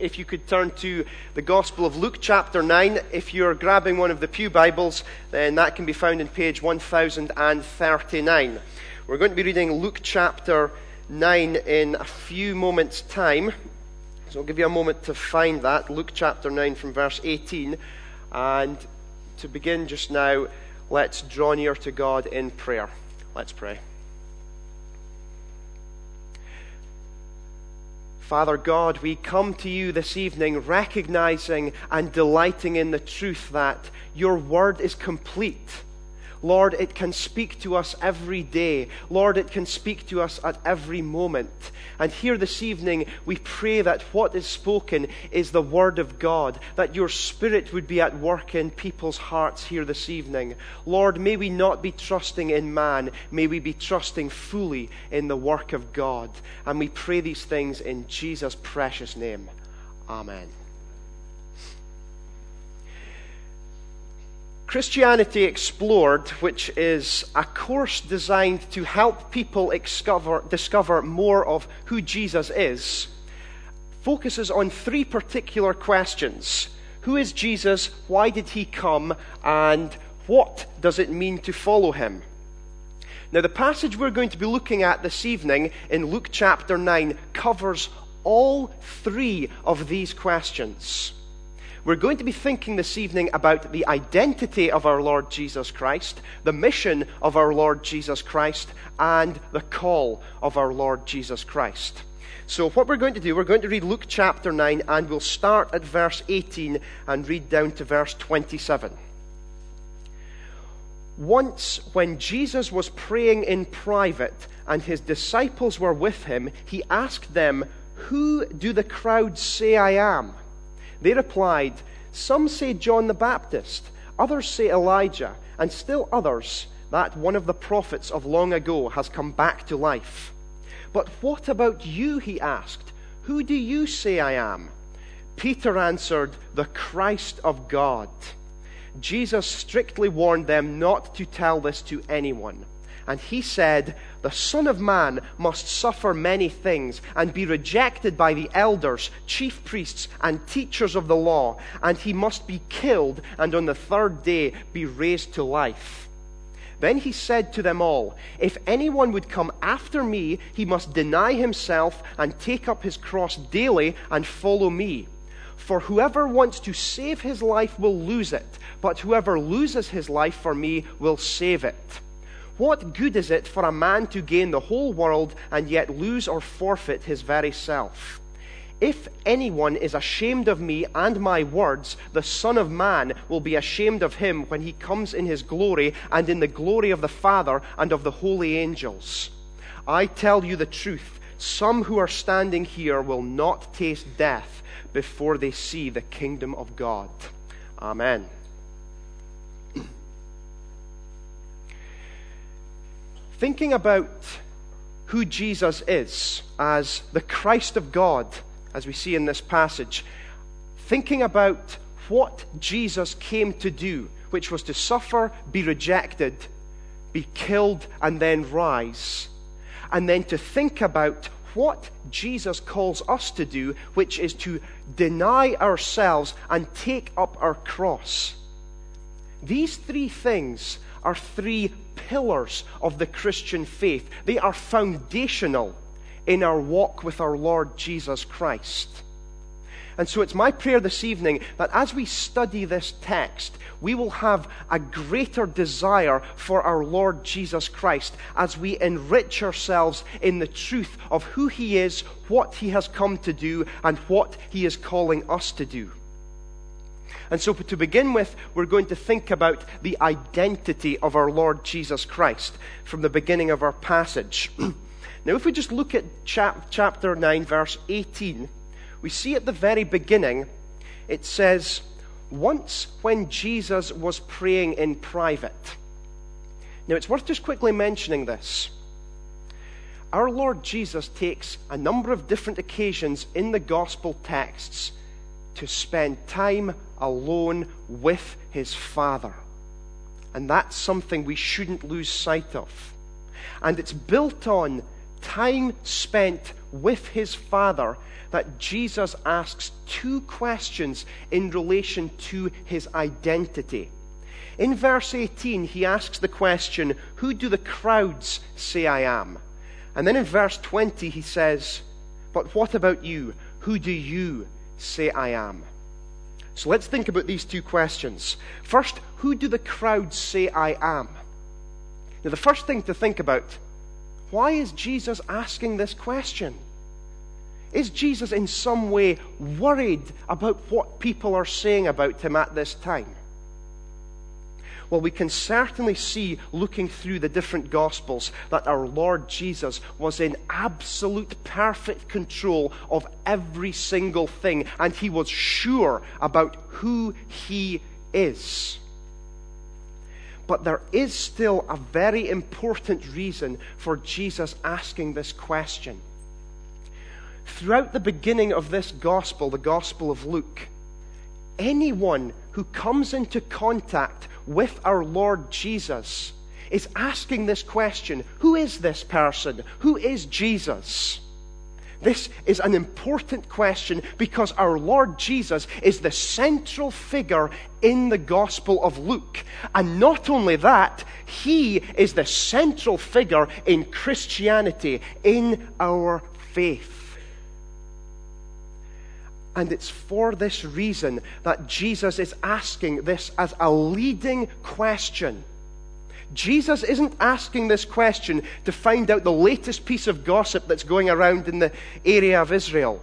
if you could turn to the Gospel of Luke chapter 9. If you're grabbing one of the Pew Bibles, then that can be found in page 1039. We're going to be reading Luke chapter 9 in a few moments' time. So I'll give you a moment to find that. Luke chapter 9 from verse 18. And to begin just now, let's draw near to God in prayer. Let's pray. Father God, we come to you this evening recognizing and delighting in the truth that your word is complete. Lord, it can speak to us every day. Lord, it can speak to us at every moment. And here this evening, we pray that what is spoken is the word of God, that your spirit would be at work in people's hearts here this evening. Lord, may we not be trusting in man. May we be trusting fully in the work of God. And we pray these things in Jesus' precious name. Amen. Christianity Explored, which is a course designed to help people discover more of who Jesus is, focuses on three particular questions. Who is Jesus? Why did he come? And what does it mean to follow him? Now, the passage we're going to be looking at this evening in Luke chapter 9 covers all three of these questions. We're going to be thinking this evening about the identity of our Lord Jesus Christ, the mission of our Lord Jesus Christ, and the call of our Lord Jesus Christ. So what we're going to do, we're going to read Luke chapter 9, and we'll start at verse 18 and read down to verse 27. Once, when Jesus was praying in private and his disciples were with him, he asked them, "Who do the crowds say I am?" They replied, "Some say John the Baptist, others say Elijah, and still others that one of the prophets of long ago has come back to life." "But what about you?" he asked. "Who do you say I am?" Peter answered, "The Christ of God." Jesus strictly warned them not to tell this to anyone. And he said, "The Son of Man must suffer many things and be rejected by the elders, chief priests, and teachers of the law, and he must be killed and on the third day be raised to life." Then he said to them all, "If anyone would come after me, he must deny himself and take up his cross daily and follow me. For whoever wants to save his life will lose it, but whoever loses his life for me will save it. What good is it for a man to gain the whole world and yet lose or forfeit his very self? If anyone is ashamed of me and my words, the Son of Man will be ashamed of him when he comes in his glory and in the glory of the Father and of the holy angels. I tell you the truth, some who are standing here will not taste death before they see the kingdom of God." Amen. Thinking about who Jesus is as the Christ of God, as we see in this passage, thinking about what Jesus came to do, which was to suffer, be rejected, be killed, and then rise, and then to think about what Jesus calls us to do, which is to deny ourselves and take up our cross. These three things are three pillars of the Christian faith. They are foundational in our walk with our Lord Jesus Christ. And so it's my prayer this evening that as we study this text, we will have a greater desire for our Lord Jesus Christ as we enrich ourselves in the truth of who he is, what he has come to do, and what he is calling us to do. And so to begin with, we're going to think about the identity of our Lord Jesus Christ from the beginning of our passage. Now, if we just look at chapter 9, verse 18, we see at the very beginning, it says, "Once when Jesus was praying in private." Now, it's worth just quickly mentioning this. Our Lord Jesus takes a number of different occasions in the gospel texts to spend time alone with his Father. And that's something we shouldn't lose sight of. And it's built on time spent with his Father that Jesus asks two questions in relation to his identity. In verse 18, he asks the question, "Who do the crowds say I am?" And then in verse 20, he says, "But what about you? Who do you say I am?" So let's think about these two questions. First, who do the crowds say I am? Now, the first thing to think about, why is Jesus asking this question? Is Jesus in some way worried about what people are saying about him at this time? Well, we can certainly see, looking through the different Gospels, that our Lord Jesus was in absolute perfect control of every single thing, and he was sure about who he is. But there is still a very important reason for Jesus asking this question. Throughout the beginning of this Gospel, the Gospel of Luke, anyone who comes into contact with our Lord Jesus is asking this question, who is this person? Who is Jesus? This is an important question because our Lord Jesus is the central figure in the Gospel of Luke. And not only that, he is the central figure in Christianity, in our faith. And it's for this reason that Jesus is asking this as a leading question. Jesus isn't asking this question to find out the latest piece of gossip that's going around in the area of Israel.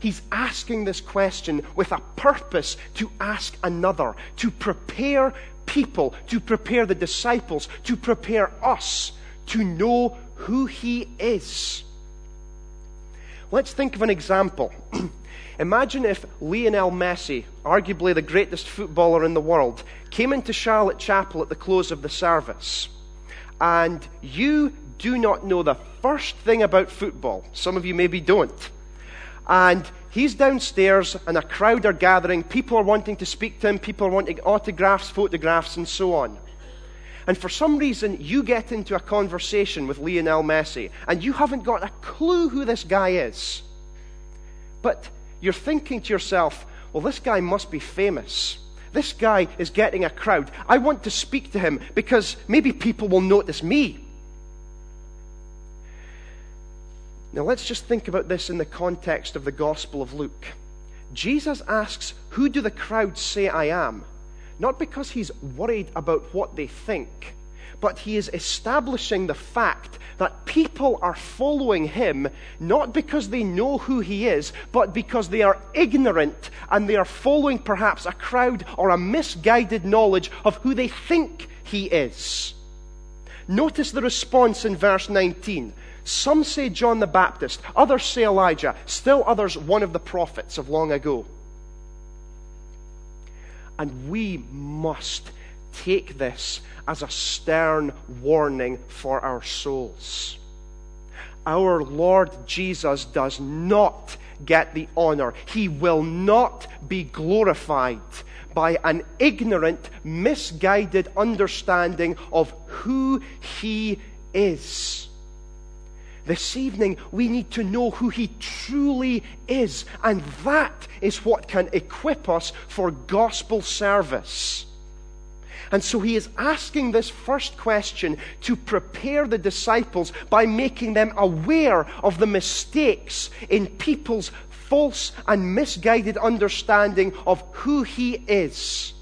He's asking this question with a purpose to ask another, to prepare people, to prepare the disciples, to prepare us to know who he is. Let's think of an example. Imagine if Lionel Messi, arguably the greatest footballer in the world, came into Charlotte Chapel at the close of the service, and you do not know the first thing about football. Some of you maybe don't. And he's downstairs, and a crowd are gathering. People are wanting to speak to him. People are wanting autographs, photographs, and so on. And for some reason, you get into a conversation with Lionel Messi, and you haven't got a clue who this guy is. But you're thinking to yourself, well, this guy must be famous. This guy is getting a crowd. I want to speak to him because maybe people will notice me. Now, let's just think about this in the context of the Gospel of Luke. Jesus asks, who do the crowds say I am? Not because he's worried about what they think, but he is establishing the fact that people are following him, not because they know who he is, but because they are ignorant and they are following perhaps a crowd or a misguided knowledge of who they think he is. Notice the response in verse 19. Some say John the Baptist, others say Elijah, still others one of the prophets of long ago. And we must take this as a stern warning for our souls. Our Lord Jesus does not get the honor. He will not be glorified by an ignorant, misguided understanding of who he is. This evening, we need to know who he truly is, and that is what can equip us for gospel service. And so he is asking this first question to prepare the disciples by making them aware of the mistakes in people's false and misguided understanding of who he is.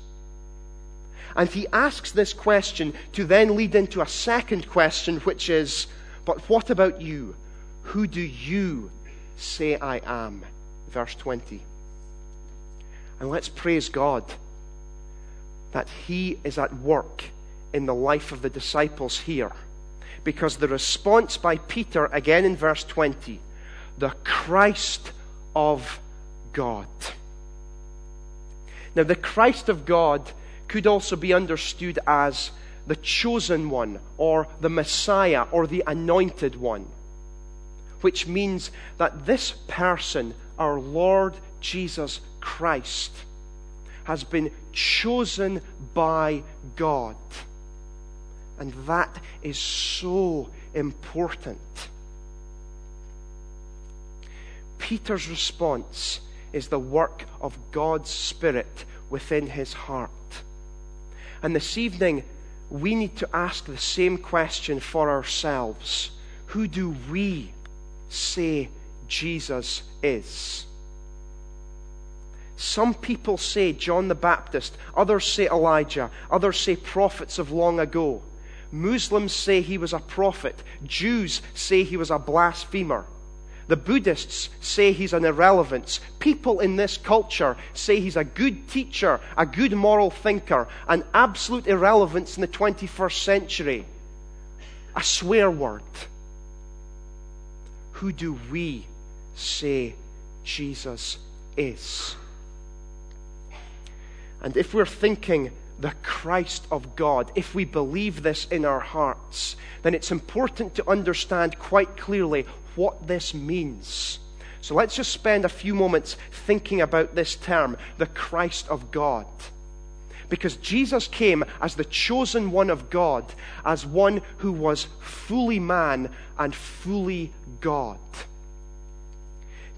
And he asks this question to then lead into a second question, which is, but what about you? Who do you say I am? Verse 20. And let's praise God that he is at work in the life of the disciples here. Because the response by Peter, again in verse 20, the Christ of God. Now, the Christ of God could also be understood as the chosen one, or the Messiah, or the anointed one, which means that this person, our Lord Jesus Christ, has been chosen by God. And that is so important. Peter's response is the work of God's Spirit within his heart. And this evening, we need to ask the same question for ourselves. Who do we say Jesus is? Some people say John the Baptist, others say Elijah, others say prophets of long ago. Muslims say he was a prophet, Jews say he was a blasphemer. The Buddhists say he's an irrelevance. People in this culture say he's a good teacher, a good moral thinker, an absolute irrelevance in the 21st century. A swear word. Who do we say Jesus is? And if we're thinking the Christ of God, if we believe this in our hearts, then it's important to understand quite clearly what this means. So let's just spend a few moments thinking about this term, the Christ of God. Because Jesus came as the chosen one of God, as one who was fully man and fully God.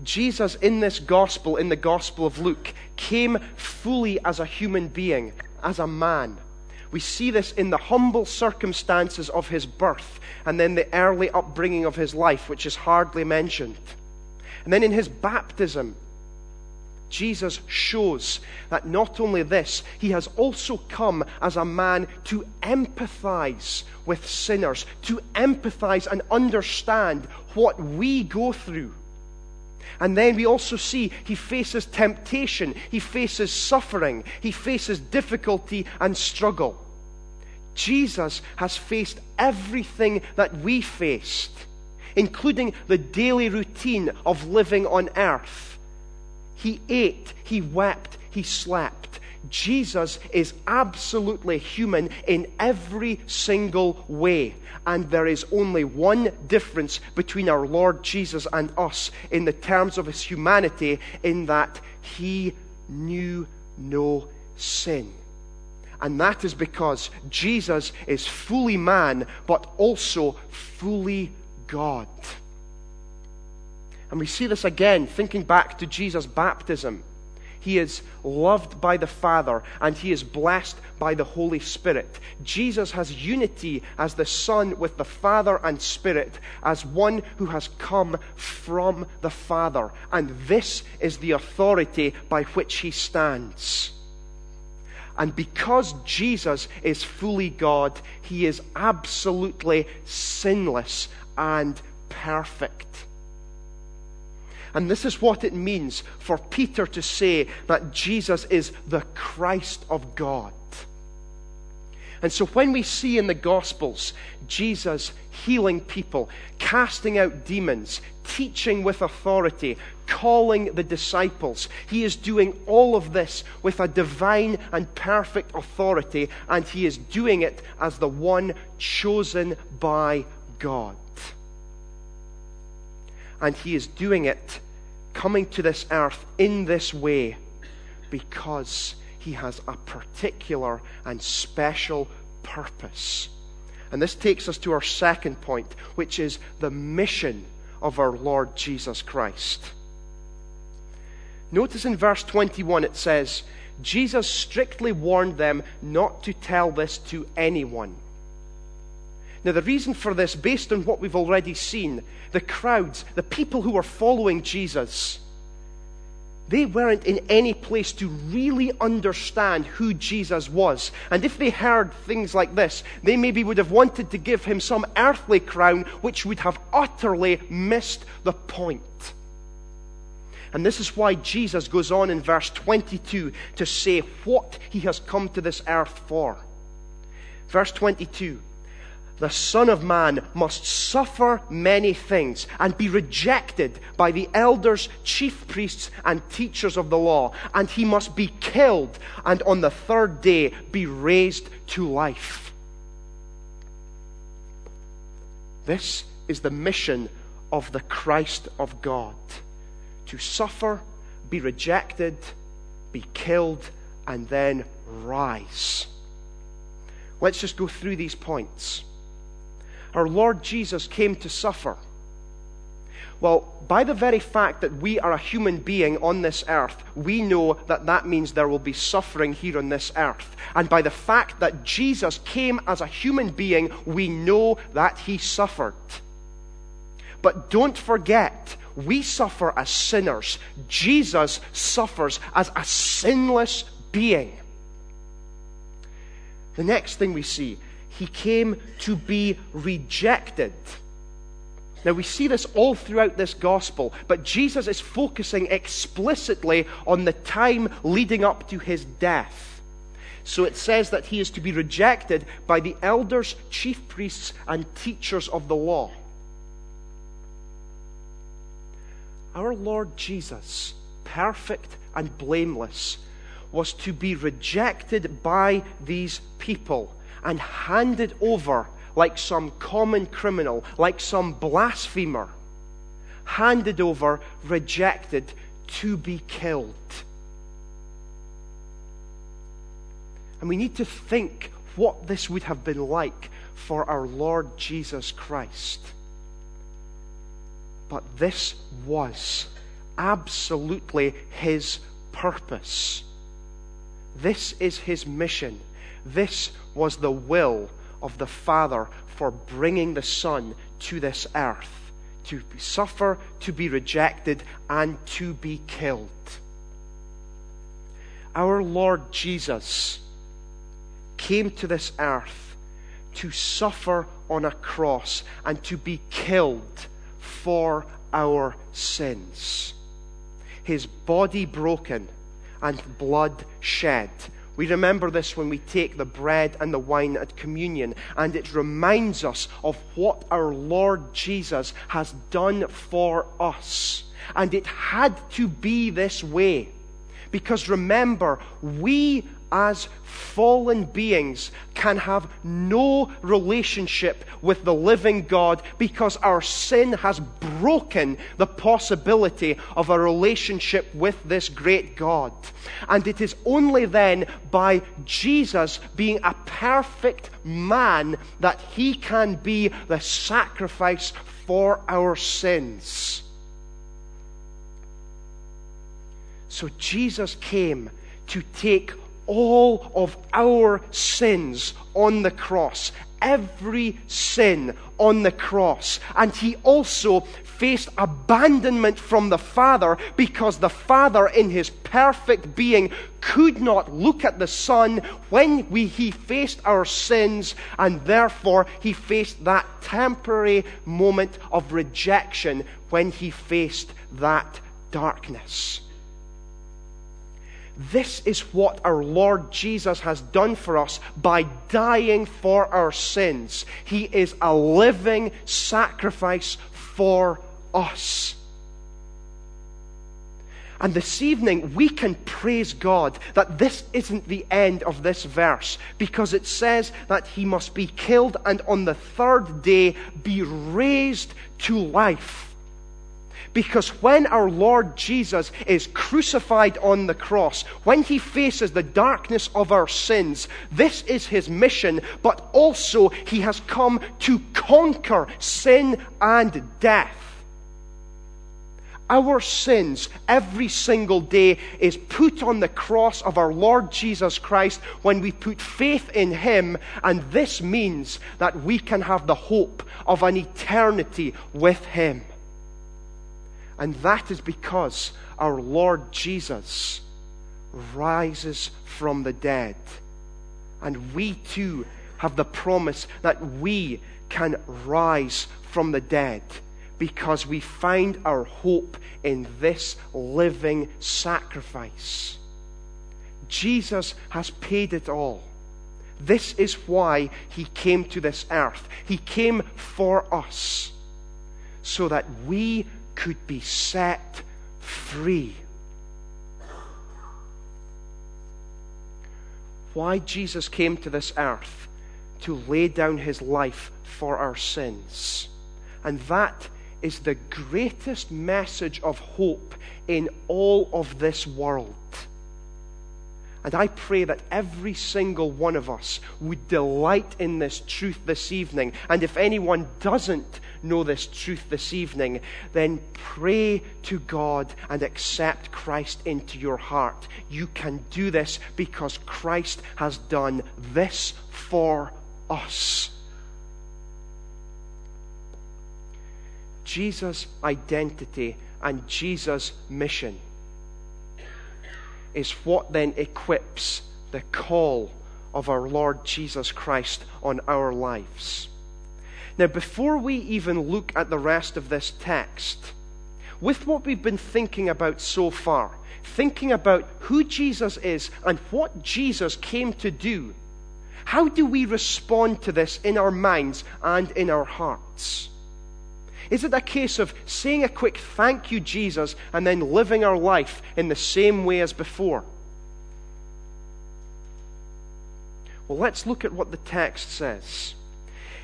Jesus in this gospel, in the Gospel of Luke, came fully as a human being, as a man. We see this in the humble circumstances of his birth and then the early upbringing of his life, which is hardly mentioned. And then in his baptism, Jesus shows that not only this, he has also come as a man to empathize with sinners, to empathize and understand what we go through. And then we also see he faces temptation, he faces suffering, he faces difficulty and struggle. Jesus has faced everything that we faced, including the daily routine of living on earth. He ate, he wept, he slept. Jesus is absolutely human in every single way. And there is only one difference between our Lord Jesus and us in the terms of his humanity, in that he knew no sin. And that is because Jesus is fully man, but also fully God. And we see this again, thinking back to Jesus' baptism. He is loved by the Father, and he is blessed by the Holy Spirit. Jesus has unity as the Son with the Father and Spirit, as one who has come from the Father. And this is the authority by which he stands. And because Jesus is fully God, he is absolutely sinless and perfect. And this is what it means for Peter to say that Jesus is the Christ of God. And so when we see in the Gospels Jesus healing people, casting out demons, teaching with authority, calling the disciples, he is doing all of this with a divine and perfect authority, and he is doing it as the one chosen by God. And he is doing it, coming to this earth in this way, because he has a particular and special purpose. And this takes us to our second point, which is the mission of our Lord Jesus Christ. Notice in verse 21 it says, Jesus strictly warned them not to tell this to anyone. Now the reason for this, based on what we've already seen, the crowds, the people who were following Jesus, they weren't in any place to really understand who Jesus was. And if they heard things like this, they maybe would have wanted to give him some earthly crown, which would have utterly missed the point. And this is why Jesus goes on in verse 22 to say what he has come to this earth for. Verse 22. The Son of Man must suffer many things and be rejected by the elders, chief priests, and teachers of the law. And he must be killed and on the third day be raised to life. This is the mission of the Christ of God. To suffer, be rejected, be killed, and then rise. Let's just go through these points. Our Lord Jesus came to suffer. Well, by the very fact that we are a human being on this earth, we know that that means there will be suffering here on this earth. And by the fact that Jesus came as a human being, we know that he suffered. But don't forget, we suffer as sinners. Jesus suffers as a sinless being. The next thing we see, he came to be rejected. Now, we see this all throughout this gospel, but Jesus is focusing explicitly on the time leading up to his death. So it says that he is to be rejected by the elders, chief priests, and teachers of the law. Our Lord Jesus, perfect and blameless, was to be rejected by these people and handed over like some common criminal, like some blasphemer, handed over, rejected, to be killed. And we need to think what this would have been like for our Lord Jesus Christ. But this was absolutely his purpose. This is his mission. This was the will of the Father for bringing the Son to this earth, to suffer, to be rejected, and to be killed. Our Lord Jesus came to this earth to suffer on a cross and to be killed for our sins. His body broken and blood shed. We remember this when we take the bread and the wine at communion, and it reminds us of what our Lord Jesus has done for us. And it had to be this way, because remember, we as fallen beings can have no relationship with the living God, because our sin has broken the possibility of a relationship with this great God. And it is only then by Jesus being a perfect man that he can be the sacrifice for our sins. So Jesus came to take all of our sins on the cross, every sin on the cross. And he also faced abandonment from the Father, because the Father in his perfect being could not look at the Son when he faced our sins, and therefore he faced that temporary moment of rejection when he faced that darkness. This is what our Lord Jesus has done for us by dying for our sins. He is a living sacrifice for us. And this evening, we can praise God that this isn't the end of this verse, because it says that he must be killed and on the third day be raised to life. Because when our Lord Jesus is crucified on the cross, when he faces the darkness of our sins, this is his mission, but also he has come to conquer sin and death. Our sins every single day is put on the cross of our Lord Jesus Christ when we put faith in him, and this means that we can have the hope of an eternity with him. And that is because our Lord Jesus rises from the dead. And we too have the promise that we can rise from the dead, because we find our hope in this living sacrifice. Jesus has paid it all. This is why he came to this earth. He came for us, so that we could be set free. Why Jesus came to this earth? To lay down his life for our sins. And that is the greatest message of hope in all of this world. And I pray that every single one of us would delight in this truth this evening. And if anyone doesn't know this truth this evening, then pray to God and accept Christ into your heart. You can do this because Christ has done this for us. Jesus' identity and Jesus' mission is what then equips the call of our Lord Jesus Christ on our lives. Now, before we even look at the rest of this text, with what we've been thinking about so far, thinking about who Jesus is and what Jesus came to do, how do we respond to this in our minds and in our hearts? Is it a case of saying a quick thank you, Jesus, and then living our life in the same way as before? Well, let's look at what the text says.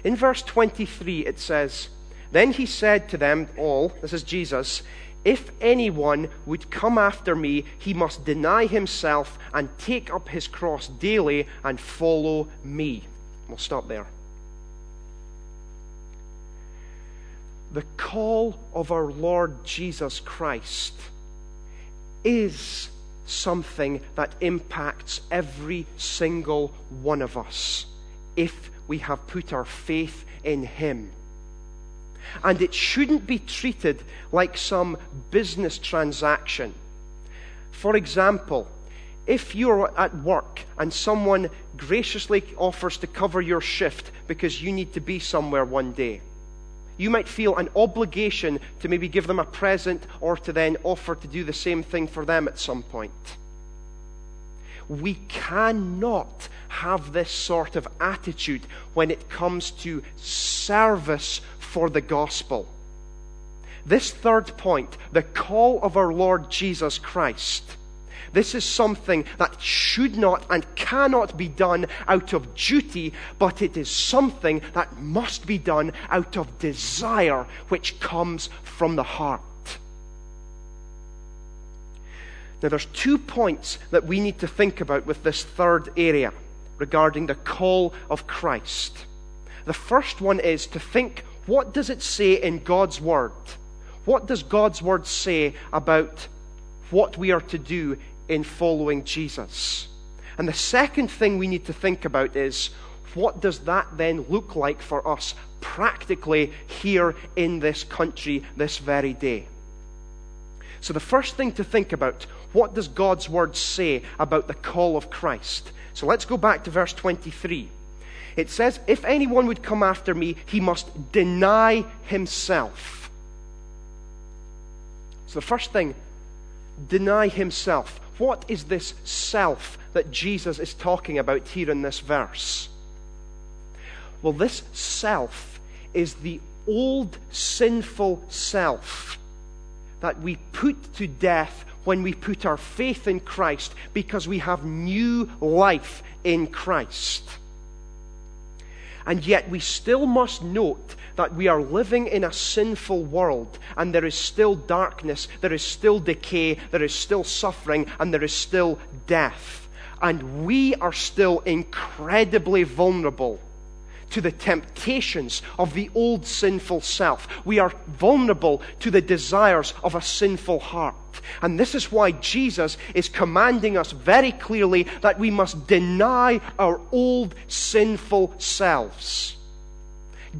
In verse 23, it says, "Then he said to them all," this is Jesus, "if anyone would come after me, he must deny himself and take up his cross daily and follow me." We'll stop there. The call of our Lord Jesus Christ is something that impacts every single one of us if we have put our faith in Him. And it shouldn't be treated like some business transaction. For example, if you're at work and someone graciously offers to cover your shift because you need to be somewhere one day, you might feel an obligation to maybe give them a present or to then offer to do the same thing for them at some point. We cannot have this sort of attitude when it comes to service for the gospel. This third point, the call of our Lord Jesus Christ, this is something that should not and cannot be done out of duty, but it is something that must be done out of desire, which comes from the heart. Now, there's 2 points that we need to think about with this third area regarding the call of Christ. The first one is to think, what does it say in God's Word? What does God's Word say about what we are to do in following Jesus? And the second thing we need to think about is, what does that then look like for us practically here in this country this very day? So the first thing to think about, what does God's Word say about the call of Christ? So let's go back to verse 23. It says, "If anyone would come after me, he must deny himself." So the first thing, deny himself. What is this self that Jesus is talking about here in this verse? Well, this self is the old sinful self that we put to death when we put our faith in Christ, because we have new life in Christ. And yet we still must note that we are living in a sinful world, and there is still darkness, there is still decay, there is still suffering, and there is still death. And we are still incredibly vulnerable to the temptations of the old sinful self. We are vulnerable to the desires of a sinful heart. And this is why Jesus is commanding us very clearly that we must deny our old sinful selves.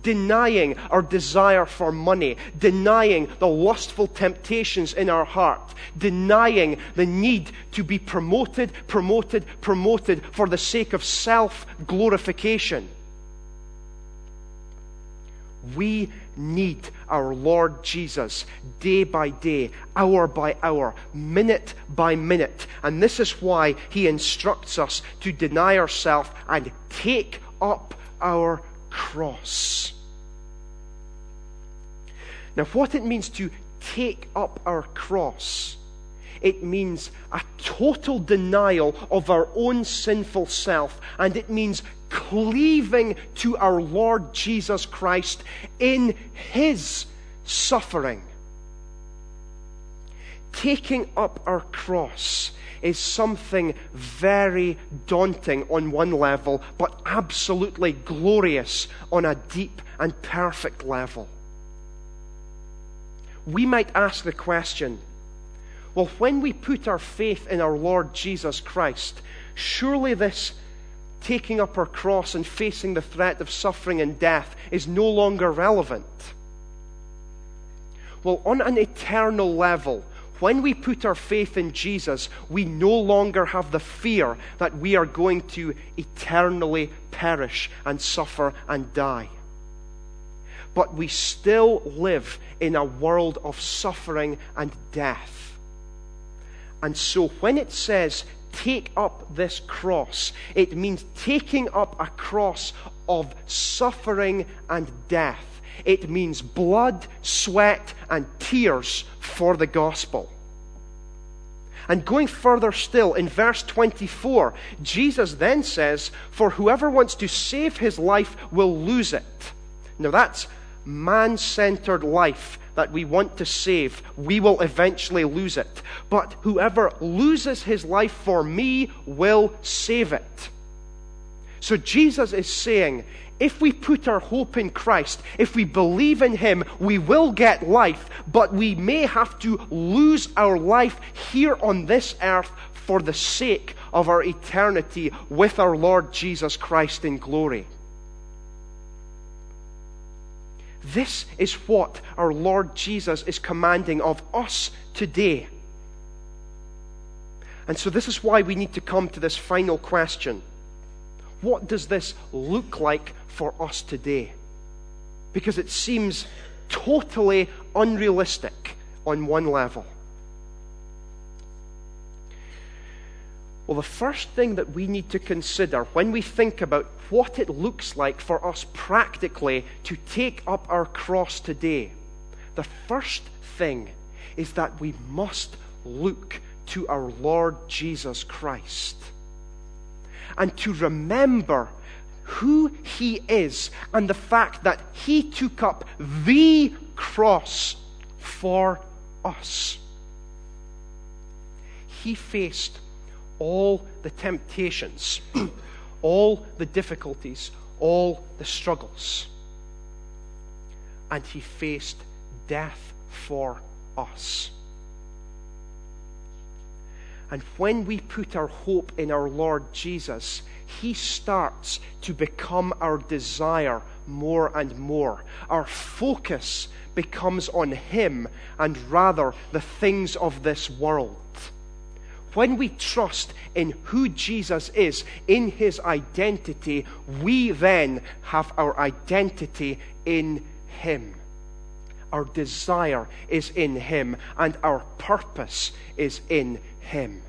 Denying our desire for money, denying the lustful temptations in our heart, denying the need to be promoted for the sake of self-glorification. We need our Lord Jesus day by day, hour by hour, minute by minute. And this is why He instructs us to deny ourselves and take up our cross. Now, what it means to take up our cross, it means a total denial of our own sinful self, and it means cleaving to our Lord Jesus Christ in His suffering. taking up our cross is something very daunting on one level, but absolutely glorious on a deep and perfect level. We might ask the question, well, when we put our faith in our Lord Jesus Christ, surely this taking up our cross and facing the threat of suffering and death is no longer relevant. Well, on an eternal level, when we put our faith in Jesus, we no longer have the fear that we are going to eternally perish and suffer and die. But we still live in a world of suffering and death. And so when it says, take up this cross, it means taking up a cross of suffering and death. It means blood, sweat, and tears for the gospel. And going further still, in verse 24, Jesus then says, "For whoever wants to save his life will lose it." Now that's man-centered life that we want to save. We will eventually lose it. But whoever loses his life for me will save it. So Jesus is saying, if we put our hope in Christ, if we believe in Him, we will get life, but we may have to lose our life here on this earth for the sake of our eternity with our Lord Jesus Christ in glory. This is what our Lord Jesus is commanding of us today. And so this is why we need to come to this final question. What does this look like for us today? Because it seems totally unrealistic on one level. Well, the first thing that we need to consider when we think about what it looks like for us practically to take up our cross today, the first thing is that we must look to our Lord Jesus Christ. And to remember who He is and the fact that He took up the cross for us. He faced all the temptations, all the difficulties, all the struggles. And He faced death for us. And when we put our hope in our Lord Jesus, He starts to become our desire more and more. Our focus becomes on Him and rather the things of this world. When we trust in who Jesus is, in His identity, we then have our identity in Him. Our desire is in Him and our purpose is in Him.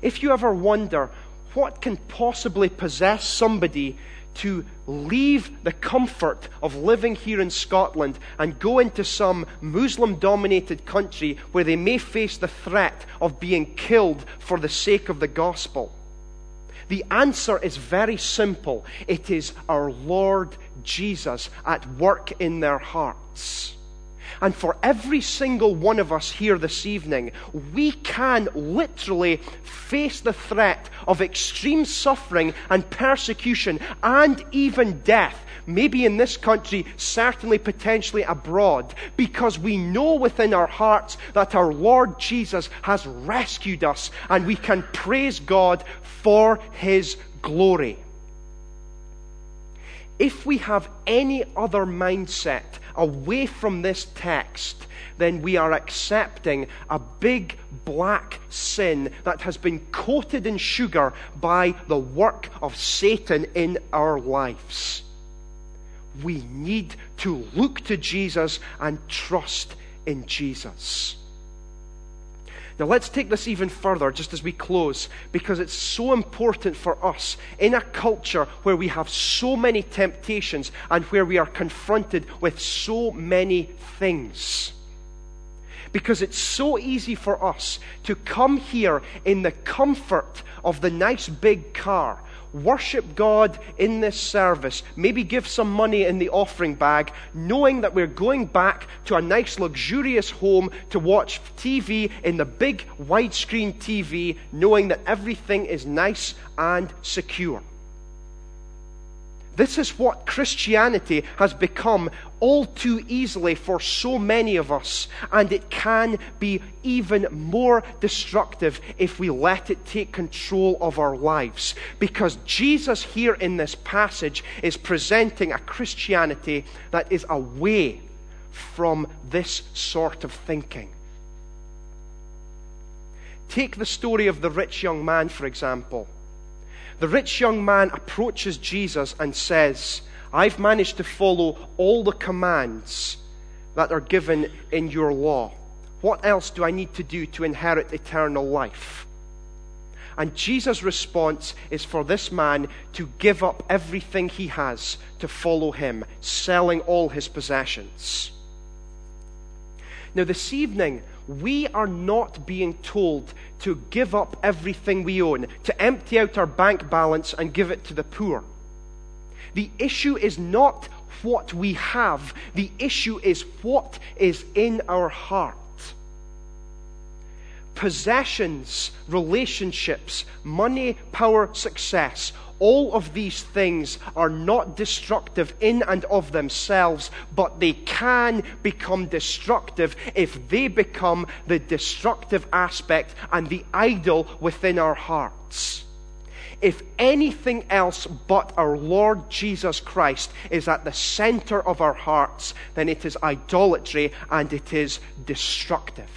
If you ever wonder what can possibly possess somebody to leave the comfort of living here in Scotland and go into some Muslim-dominated country where they may face the threat of being killed for the sake of the gospel, the answer is very simple. It is our Lord Jesus at work in their hearts. And for every single one of us here this evening, we can literally face the threat of extreme suffering and persecution and even death, maybe in this country, certainly potentially abroad, because we know within our hearts that our Lord Jesus has rescued us and we can praise God for His glory. If we have any other mindset away from this text, then we are accepting a big black sin that has been coated in sugar by the work of Satan in our lives. We need to look to Jesus and trust in Jesus. Now let's take this even further just as we close, because it's so important for us in a culture where we have so many temptations and where we are confronted with so many things. Because it's so easy for us to come here in the comfort of the nice big car worship God in this service, maybe give some money in the offering bag, knowing that we're going back to a nice luxurious home to watch TV in the big widescreen TV, knowing that everything is nice and secure. This is what Christianity has become all too easily for so many of us, and it can be even more destructive if we let it take control of our lives, because Jesus here in this passage is presenting a Christianity that is away from this sort of thinking. Take the story of the rich young man, for example. The rich young man approaches Jesus and says, "I've managed to follow all the commands that are given in your law. What else do I need to do to inherit eternal life?" And Jesus' response is for this man to give up everything he has to follow him, selling all his possessions. Now this evening, we are not being told to give up everything we own, to empty out our bank balance and give it to the poor. The issue is not what we have. The issue is what is in our heart. Possessions, relationships, money, power, success, all of these things are not destructive in and of themselves, but they can become destructive if they become the destructive aspect and the idol within our hearts. If anything else but our Lord Jesus Christ is at the center of our hearts, then it is idolatry and it is destructive.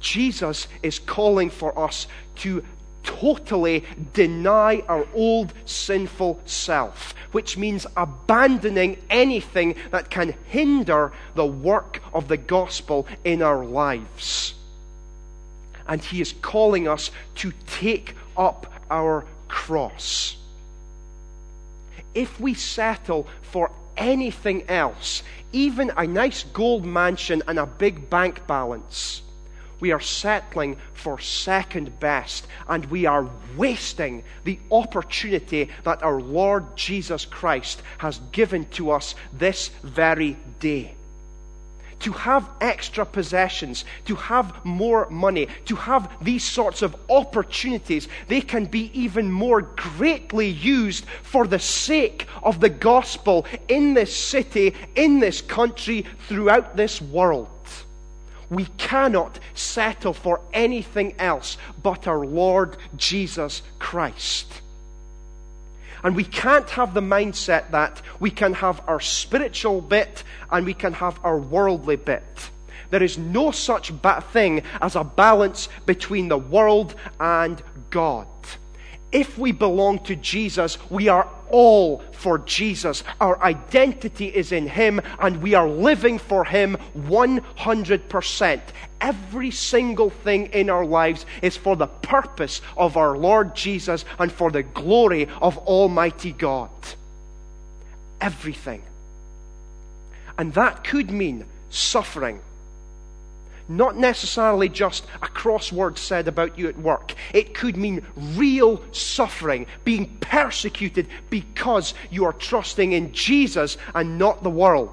Jesus is calling for us to totally deny our old sinful self, which means abandoning anything that can hinder the work of the gospel in our lives. And he is calling us to take up our cross. If we settle for anything else, even a nice gold mansion and a big bank balance, we are settling for second best, and we are wasting the opportunity that our Lord Jesus Christ has given to us this very day. To have extra possessions, to have more money, to have these sorts of opportunities, they can be even more greatly used for the sake of the gospel in this city, in this country, throughout this world. We cannot settle for anything else but our Lord Jesus Christ. And we can't have the mindset that we can have our spiritual bit and we can have our worldly bit. There is no such thing as a balance between the world and God. If we belong to Jesus, we are all for Jesus. Our identity is in Him, and we are living for Him 100%. Every single thing in our lives is for the purpose of our Lord Jesus and for the glory of Almighty God. Everything. And that could mean suffering. Not necessarily just a crossword said about you at work. It could mean real suffering, being persecuted because you are trusting in Jesus and not the world.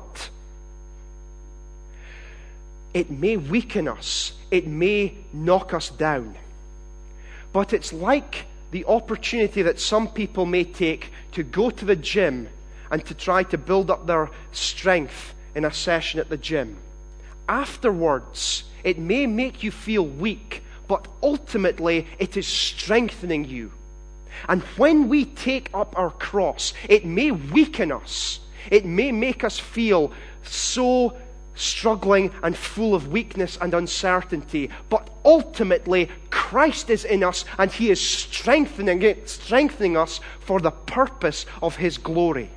It may weaken us. It may knock us down. But it's like the opportunity that some people may take to go to the gym and to try to build up their strength in a session at the gym. Afterwards, it may make you feel weak, but ultimately it is strengthening you. And when we take up our cross, it may weaken us. It may make us feel so struggling and full of weakness and uncertainty. But ultimately, Christ is in us and He is strengthening us for the purpose of His glory.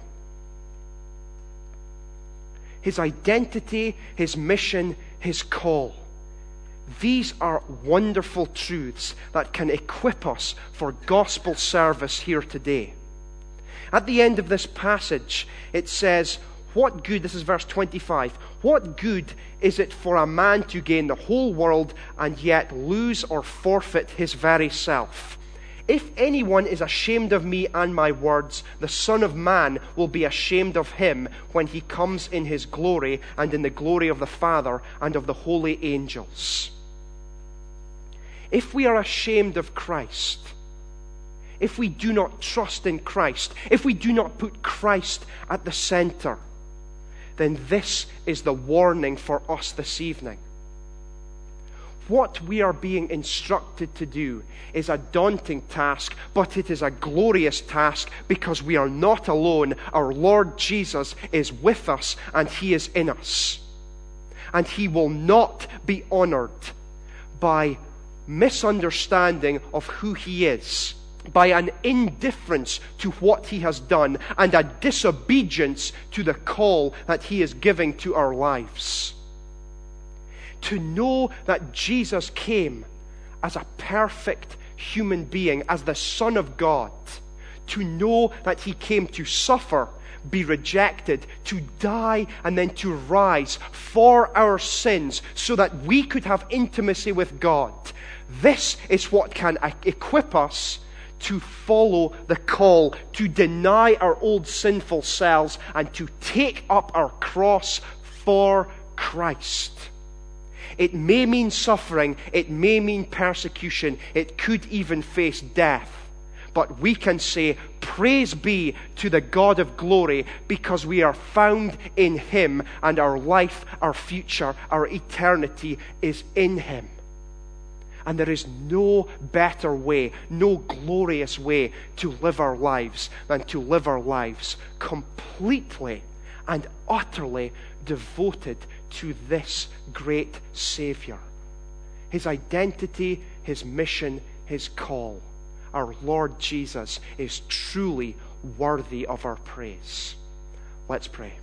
His identity, His mission, His call. These are wonderful truths that can equip us for gospel service here today. At the end of this passage, it says, "What good," this is verse 25, "what good is it for a man to gain the whole world and yet lose or forfeit his very self? If anyone is ashamed of me and my words, the Son of Man will be ashamed of him when he comes in his glory and in the glory of the Father and of the holy angels. If we are ashamed of Christ, if we do not trust in Christ, if we do not put Christ at the center, then this is the warning for us this evening. What we are being instructed to do is a daunting task, but it is a glorious task because we are not alone. Our Lord Jesus is with us and he is in us. And he will not be honored by misunderstanding of who he is, by an indifference to what he has done, and a disobedience to the call that he is giving to our lives. To know that Jesus came as a perfect human being, as the Son of God, to know that he came to suffer, be rejected, to die, and then to rise for our sins so that we could have intimacy with God. This is what can equip us to follow the call, to deny our old sinful selves, and to take up our cross for Christ. It may mean suffering, it may mean persecution, it could even face death. But we can say, praise be to the God of glory, because we are found in him, and our life, our future, our eternity is in him. And there is no better way, no glorious way to live our lives than to live our lives completely and utterly devoted to this great Savior. His identity, his mission, his call. Our Lord Jesus is truly worthy of our praise. Let's pray.